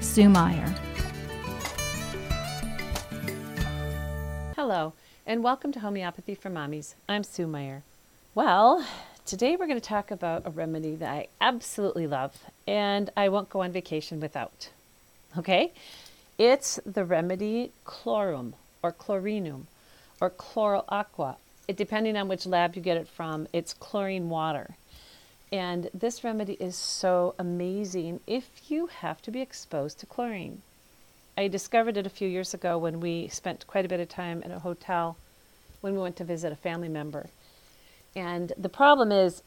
Sue Meyer. Hello, and welcome to Homeopathy for Mommies. I'm Sue Meyer. Well, today we're going to talk about a remedy that I absolutely love, and I won't go on vacation without. Okay? It's the remedy Chlorum, or Chlorinum, or Chloral Aqua. Depending on which lab you get it from, it's chlorine water. And this remedy is so amazing if you have to be exposed to chlorine. I discovered it a few years ago when we spent quite a bit of time at a hotel when we went to visit a family member. And the problem is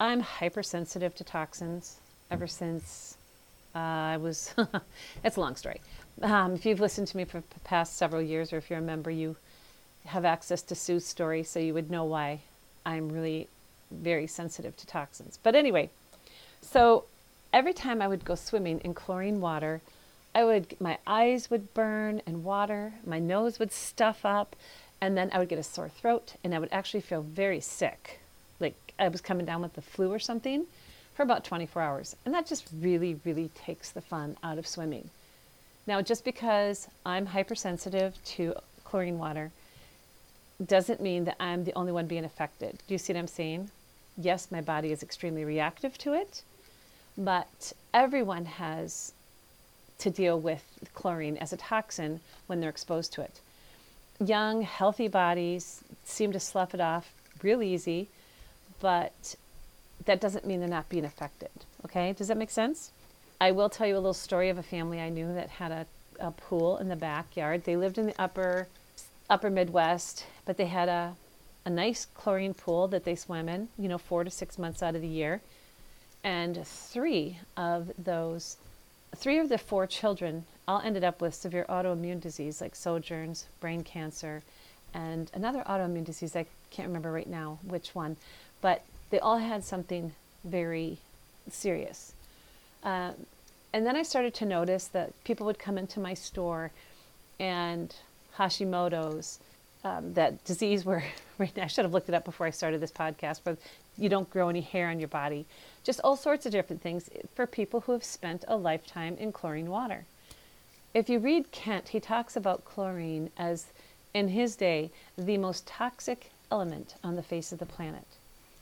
I'm hypersensitive to toxins ever since I was, it's a long story. If you've listened to me for the past several years, or if you're a member, you have access to Sue's story, so you would know why I'm really very sensitive to toxins. But anyway, so every time I would go swimming in chlorine water, my eyes would burn and water, my nose would stuff up, and then I would get a sore throat, and I would actually feel very sick. Like I was coming down with the flu or something for about 24 hours. And that just really, really takes the fun out of swimming. Now, just because I'm hypersensitive to chlorine water doesn't mean that I'm the only one being affected. Do you see what I'm saying? Yes, my body is extremely reactive to it, but everyone has to deal with chlorine as a toxin when they're exposed to it. Young, healthy bodies seem to slough it off real easy, but that doesn't mean they're not being affected. Okay, does that make sense? I will tell you a little story of a family I knew that had a pool in the backyard. They lived in the upper Midwest, but they had a nice chlorine pool that they swam in, 4 to 6 months out of the year. And three of the four children all ended up with severe autoimmune disease like Sjogren's, brain cancer, and another autoimmune disease. I can't remember right now which one, but they all had something very serious. And then I started to notice that people would come into my store and Hashimoto's, that disease where right now, I should have looked it up before I started this podcast, but you don't grow any hair on your body. Just all sorts of different things for people who have spent a lifetime in chlorine water. If you read Kent, he talks about chlorine as, in his day, the most toxic element on the face of the planet.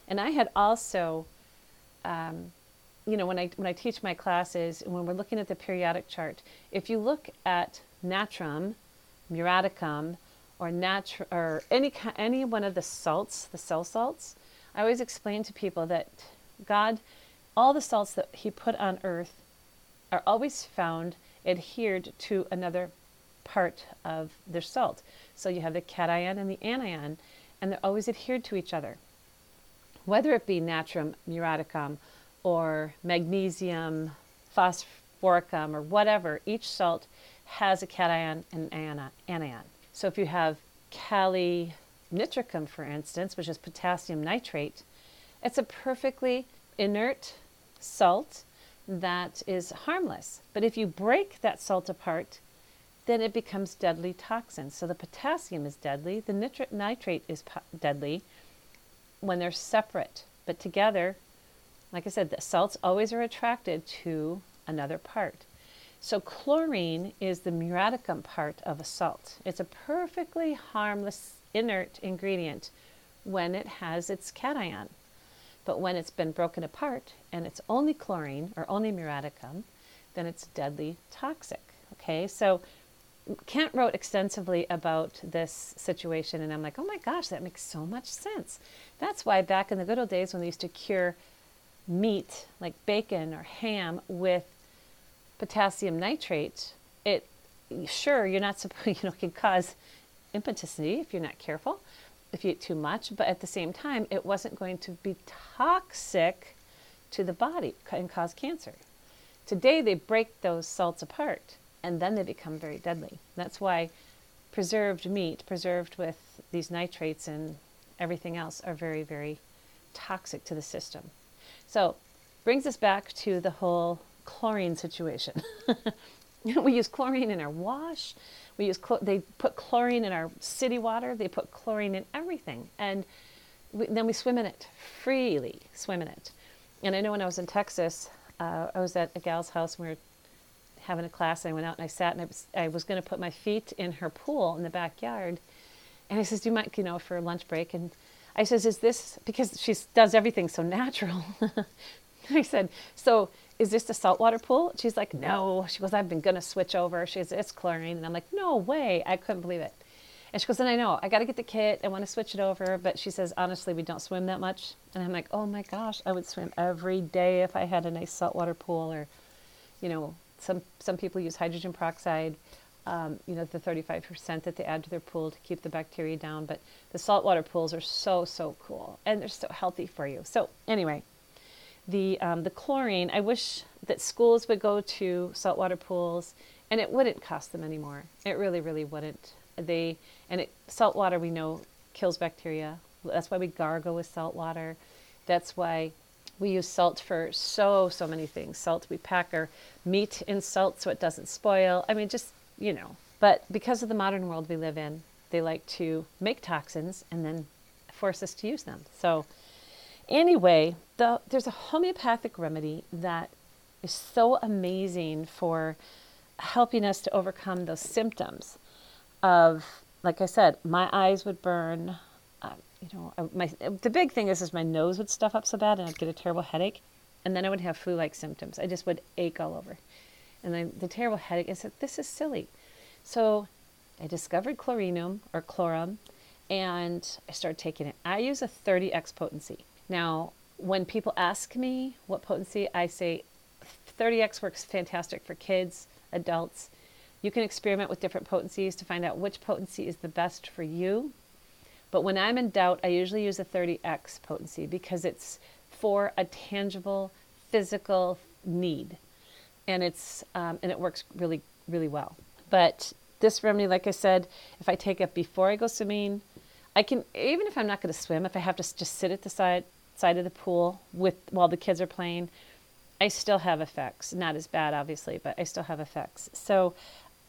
And I had also, when I teach my classes, when we're looking at the periodic chart, if you look at Natrum Muraticum, or any one of the salts, the cell salts, I always explain to people that God, all the salts that he put on earth are always found adhered to another part of their salt. So you have the cation and the anion, and they're always adhered to each other. Whether it be Natrum Muraticum or magnesium phosphoricum or whatever, each salt has a cation and anion. So if you have kali nitricum, for instance, which is potassium nitrate, it's a perfectly inert salt that is harmless. But if you break that salt apart, then it becomes deadly toxins. So the potassium is deadly, the nitrate is deadly when they're separate. But together, like I said, the salts always are attracted to another part. So chlorine is the muraticum part of a salt. It's a perfectly harmless, inert ingredient when it has its cation. But when it's been broken apart and it's only chlorine or only muraticum, then it's deadly toxic. Okay, so Kent wrote extensively about this situation, and I'm like, oh my gosh, that makes so much sense. That's why back in the good old days when they used to cure meat like bacon or ham with potassium nitrate, it can cause impotency if you're not careful, if you eat too much, but at the same time, it wasn't going to be toxic to the body and cause cancer. Today they break those salts apart and then they become very deadly. That's why preserved meat, preserved with these nitrates and everything else, are very, very toxic to the system. So brings us back to the whole chlorine situation. We use chlorine in our wash. We use they put chlorine in our city water. They put chlorine in everything. And then we swim in it, freely swim in it. And I know when I was in Texas, I was at a gal's house and we were having a class, and I went out and I sat, and I was going to put my feet in her pool in the backyard. And I says, do you mind, for lunch break? And I says, is this, because she does everything so natural. I said, so is this the saltwater pool? She's like, no. She goes, I've been going to switch over. She says, it's chlorine. And I'm like, no way. I couldn't believe it. And she goes, and I know, I got to get the kit. I want to switch it over. But she says, honestly, we don't swim that much. And I'm like, oh my gosh, I would swim every day if I had a nice saltwater pool. Or, some people use hydrogen peroxide, the 35% that they add to their pool to keep the bacteria down. But the saltwater pools are so, so cool. And they're so healthy for you. So anyway, the chlorine, I wish that schools would go to saltwater pools, and it wouldn't cost them anymore. It really, really wouldn't. Saltwater, we know, kills bacteria. That's why we gargle with salt water. That's why we use salt for so many things. Salt, we pack our meat in salt so it doesn't spoil. But because of the modern world we live in, they like to make toxins and then force us to use them. So anyway, there's a homeopathic remedy that is so amazing for helping us to overcome those symptoms of, like I said, my eyes would burn. The big thing is my nose would stuff up so bad and I'd get a terrible headache. And then I would have flu-like symptoms. I just would ache all over. And then the terrible headache, I said, this is silly. So I discovered Chlorinum or Chlorum, and I started taking it. I use a 30x potency. Now, when people ask me what potency, I say 30x works fantastic for kids, adults. You can experiment with different potencies to find out which potency is the best for you. But when I'm in doubt, I usually use a 30x potency because it's for a tangible, physical need. And it's and it works really, really well. But this remedy, like I said, if I take it before I go swimming, I can, even if I'm not going to swim, if I have to just sit at the side of the pool while the kids are playing, I still have effects. Not as bad, obviously, but I still have effects. So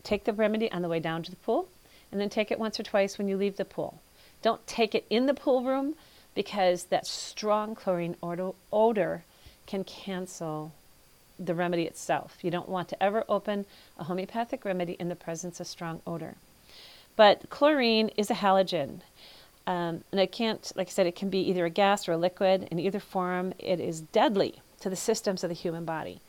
take the remedy on the way down to the pool, and then take it once or twice when you leave the pool. Don't take it in the pool room, because that strong chlorine odor can cancel the remedy itself. You don't want to ever open a homeopathic remedy in the presence of strong odor. But chlorine is a halogen. And it can't, like I said, it can be either a gas or a liquid. In either form, it is deadly to the systems of the human body.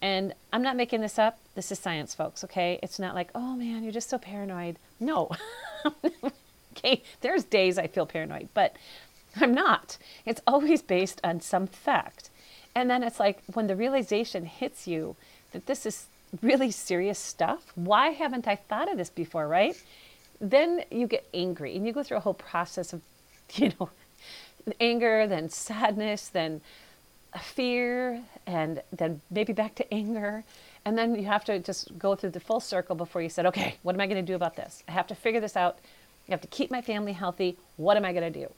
And I'm not making this up. This is science, folks, okay? It's not like, oh, man, you're just so paranoid. No. Okay, there's days I feel paranoid, but I'm not. It's always based on some fact. And then it's like when the realization hits you that this is really serious stuff, why haven't I thought of this before, right? Then you get angry, and you go through a whole process of, anger, then sadness, then fear, and then maybe back to anger. And then you have to just go through the full circle before you said, okay, what am I going to do about this? I have to figure this out. I have to keep my family healthy. What am I going to do?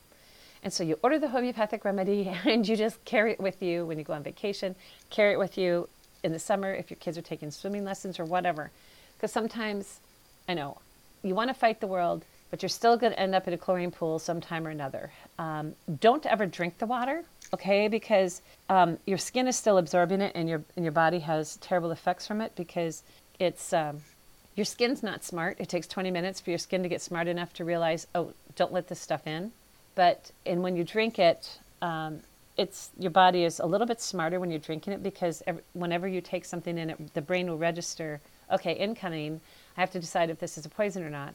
And so you order the homeopathic remedy, and you just carry it with you when you go on vacation, carry it with you in the summer if your kids are taking swimming lessons or whatever. Because sometimes, I know, you want to fight the world, but you're still going to end up in a chlorine pool sometime or another. Don't ever drink the water, okay? Because your skin is still absorbing it, and your body has terrible effects from it, because it's your skin's not smart. It takes 20 minutes for your skin to get smart enough to realize, oh, don't let this stuff in. And when you drink it, it's your body is a little bit smarter when you're drinking it, because whenever you take something in it, the brain will register, okay, incoming. I have to decide if this is a poison or not.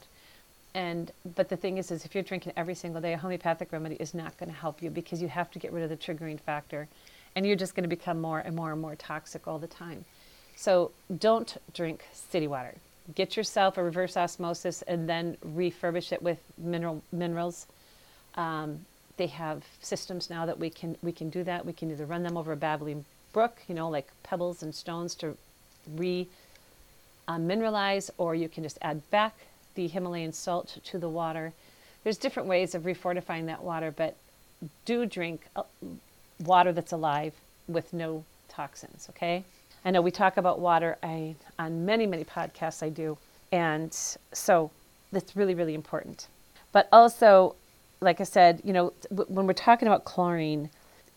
But the thing is if you're drinking every single day, a homeopathic remedy is not going to help you, because you have to get rid of the triggering factor, and you're just going to become more and more and more toxic all the time. So don't drink city water. Get yourself a reverse osmosis and then refurbish it with minerals. They have systems now that we can do that. We can either run them over a babbling brook, like pebbles and stones to re-mineralize, or you can just add back the Himalayan salt to the water. There's different ways of refortifying that water, but do drink water that's alive with no toxins, okay? I know we talk about water on many, many podcasts I do, and so that's really, really important. But also, like I said, you know, when we're talking about chlorine,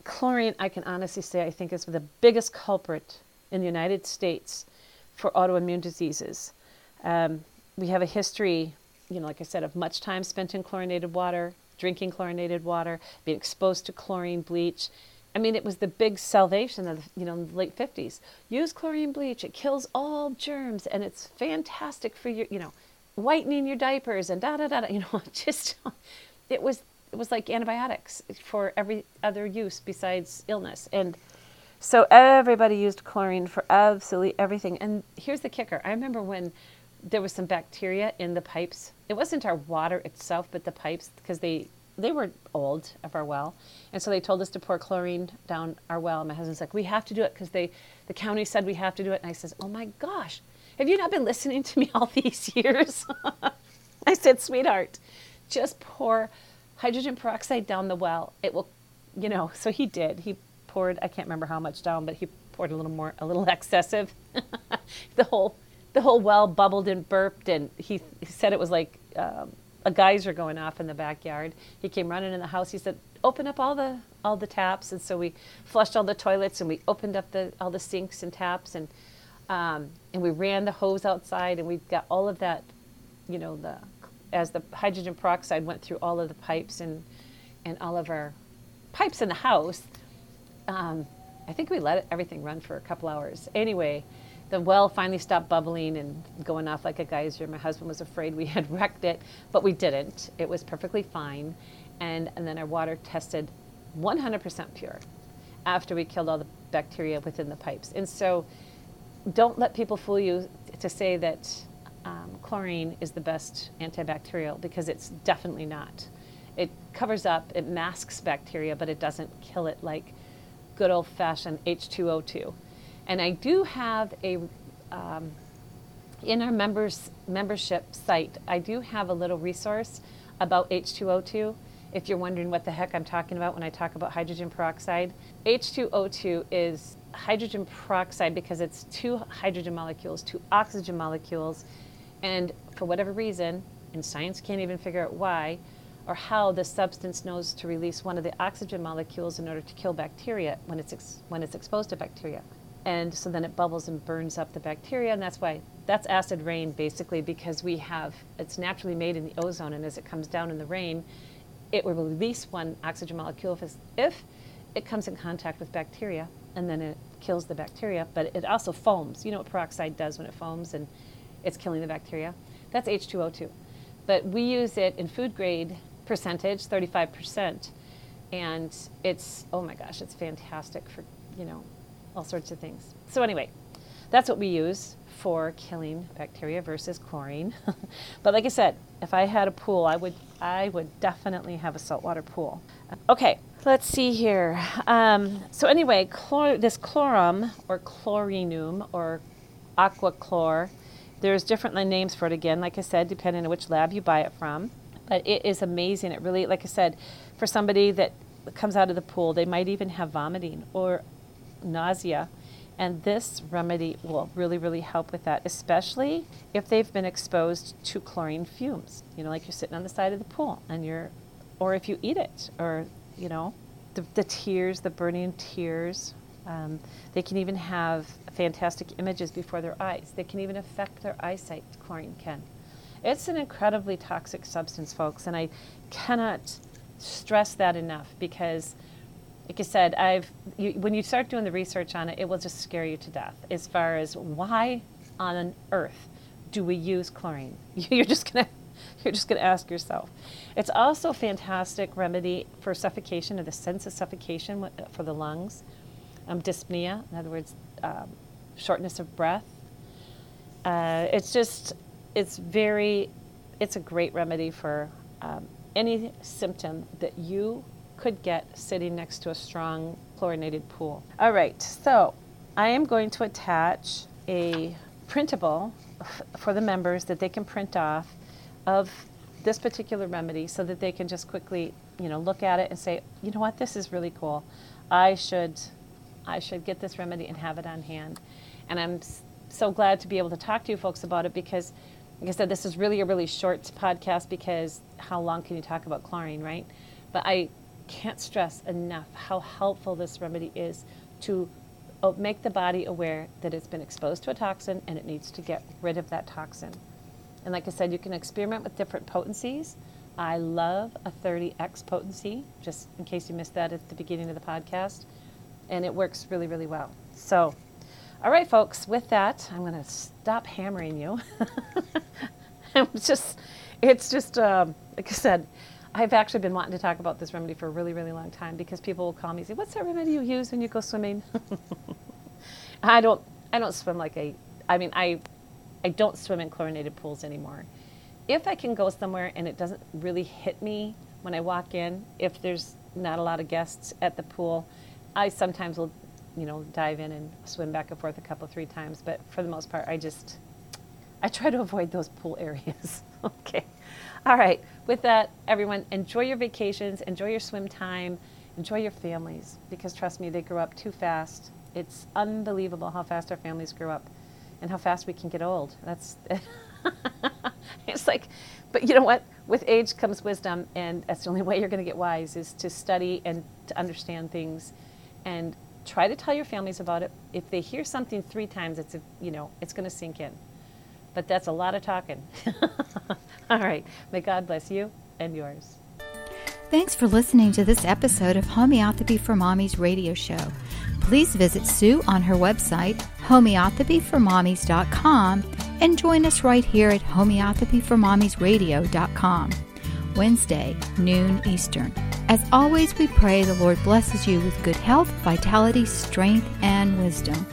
I can honestly say I think is the biggest culprit in the United States for autoimmune diseases. We have a history, you know, like I said, of much time spent in chlorinated water, drinking chlorinated water, being exposed to chlorine bleach. I mean, it was the big salvation of, you know, in the late 50s. Use chlorine bleach. It kills all germs, and it's fantastic for your, you know, whitening your diapers and you know, just it was like antibiotics for every other use besides illness. And so everybody used chlorine for absolutely everything. And here's the kicker. I remember when there was some bacteria in the pipes. It wasn't our water itself, but the pipes, because they were old of our well. And so they told us to pour chlorine down our well. My husband's like, we have to do it because the county said we have to do it. And I says, oh my gosh, have you not been listening to me all these years? I said, sweetheart, just pour hydrogen peroxide down the well. It will, you know, so he did. He poured, I can't remember how much down, but he poured a little more, a little excessive. The whole well bubbled and burped, and he said it was like a geyser going off in the backyard. He came running in the house. He said, open up all the taps. And so we flushed all the toilets, and we opened up all the sinks and taps, and we ran the hose outside, and we got all of that, you know, as the hydrogen peroxide went through all of the pipes and all of our pipes in the house. I think we let everything run for a couple hours. Anyway, the well finally stopped bubbling and going off like a geyser. My husband was afraid we had wrecked it, but we didn't. It was perfectly fine. And then our water tested 100% pure after we killed all the bacteria within the pipes. And so don't let people fool you to say that chlorine is the best antibacterial, because it's definitely not. It covers up, it masks bacteria, but it doesn't kill it like good old-fashioned H2O2. And I do have in our membership site, I do have a little resource about H2O2. If you're wondering what the heck I'm talking about when I talk about hydrogen peroxide, H2O2 is hydrogen peroxide because it's two hydrogen molecules, two oxygen molecules. And for whatever reason, and science can't even figure out why or how, this substance knows to release one of the oxygen molecules in order to kill bacteria when it's exposed to bacteria. And so then it bubbles and burns up the bacteria, and that's why that's acid rain, basically, because it's naturally made in the ozone, and as it comes down in the rain, it will release one oxygen molecule if it comes in contact with bacteria, and then it kills the bacteria, but it also foams. You know what peroxide does when it foams and it's killing the bacteria? That's H2O2. But we use it in food grade percentage, 35%, and it's, oh my gosh, it's fantastic for, you know, all sorts of things. So anyway, that's what we use for killing bacteria versus chlorine. But like I said, if I had a pool, I would definitely have a saltwater pool. Okay, let's see here. So anyway, this chlorum or chlorinum or aquachlor, there's different names for it again, like I said, depending on which lab you buy it from. But it is amazing. It really, like I said, for somebody that comes out of the pool, they might even have vomiting or nausea, and this remedy will really, really help with that, especially if they've been exposed to chlorine fumes, you know, like you're sitting on the side of the pool or if you eat it, or, you know, the tears, the burning tears. They can even have fantastic images before their eyes. They can even affect their eyesight. Chlorine can. It's an incredibly toxic substance, folks, and I cannot stress that enough, because like I said, when you start doing the research on it, it will just scare you to death as far as why on earth do we use chlorine? You're just gonna ask yourself. It's also a fantastic remedy for suffocation, or the sense of suffocation for the lungs, dyspnea, in other words, shortness of breath. It's a great remedy for any symptom that you could get sitting next to a strong chlorinated pool. All right, so I am going to attach a printable for the members that they can print off of this particular remedy so that they can just quickly, you know, look at it and say, you know what, this is really cool. I should get this remedy and have it on hand. And I'm so glad to be able to talk to you folks about it because, like I said, this is really a really short podcast because how long can you talk about chlorine, right? But I can't stress enough how helpful this remedy is to make the body aware that it's been exposed to a toxin and it needs to get rid of that toxin. And like I said, you can experiment with different potencies. I love a 30x potency, just in case you missed that at the beginning of the podcast. And it works really, really well. So, all right, folks, with that, I'm going to stop hammering you. Like I said, I've actually been wanting to talk about this remedy for a really, really long time because people will call me and say, what's that remedy you use when you go swimming? I don't swim I don't swim in chlorinated pools anymore. If I can go somewhere and it doesn't really hit me when I walk in, if there's not a lot of guests at the pool, I sometimes will, you know, dive in and swim back and forth a couple, three times. But for the most part, I try to avoid those pool areas. Okay. All right. With that, everyone, enjoy your vacations, enjoy your swim time, enjoy your families, because trust me, they grow up too fast. It's unbelievable how fast our families grow up and how fast we can get old. That's it's like, but you know what? With age comes wisdom, and that's the only way you're going to get wise is to study and to understand things and try to tell your families about it. If they hear something three times, it's going to sink in. But that's a lot of talking. All right. May God bless you and yours. Thanks for listening to this episode of Homeopathy for Mommies radio show. Please visit Sue on her website, homeopathyformommies.com, and join us right here at homeopathyformommiesradio.com, Wednesday, noon Eastern. As always, we pray the Lord blesses you with good health, vitality, strength, and wisdom.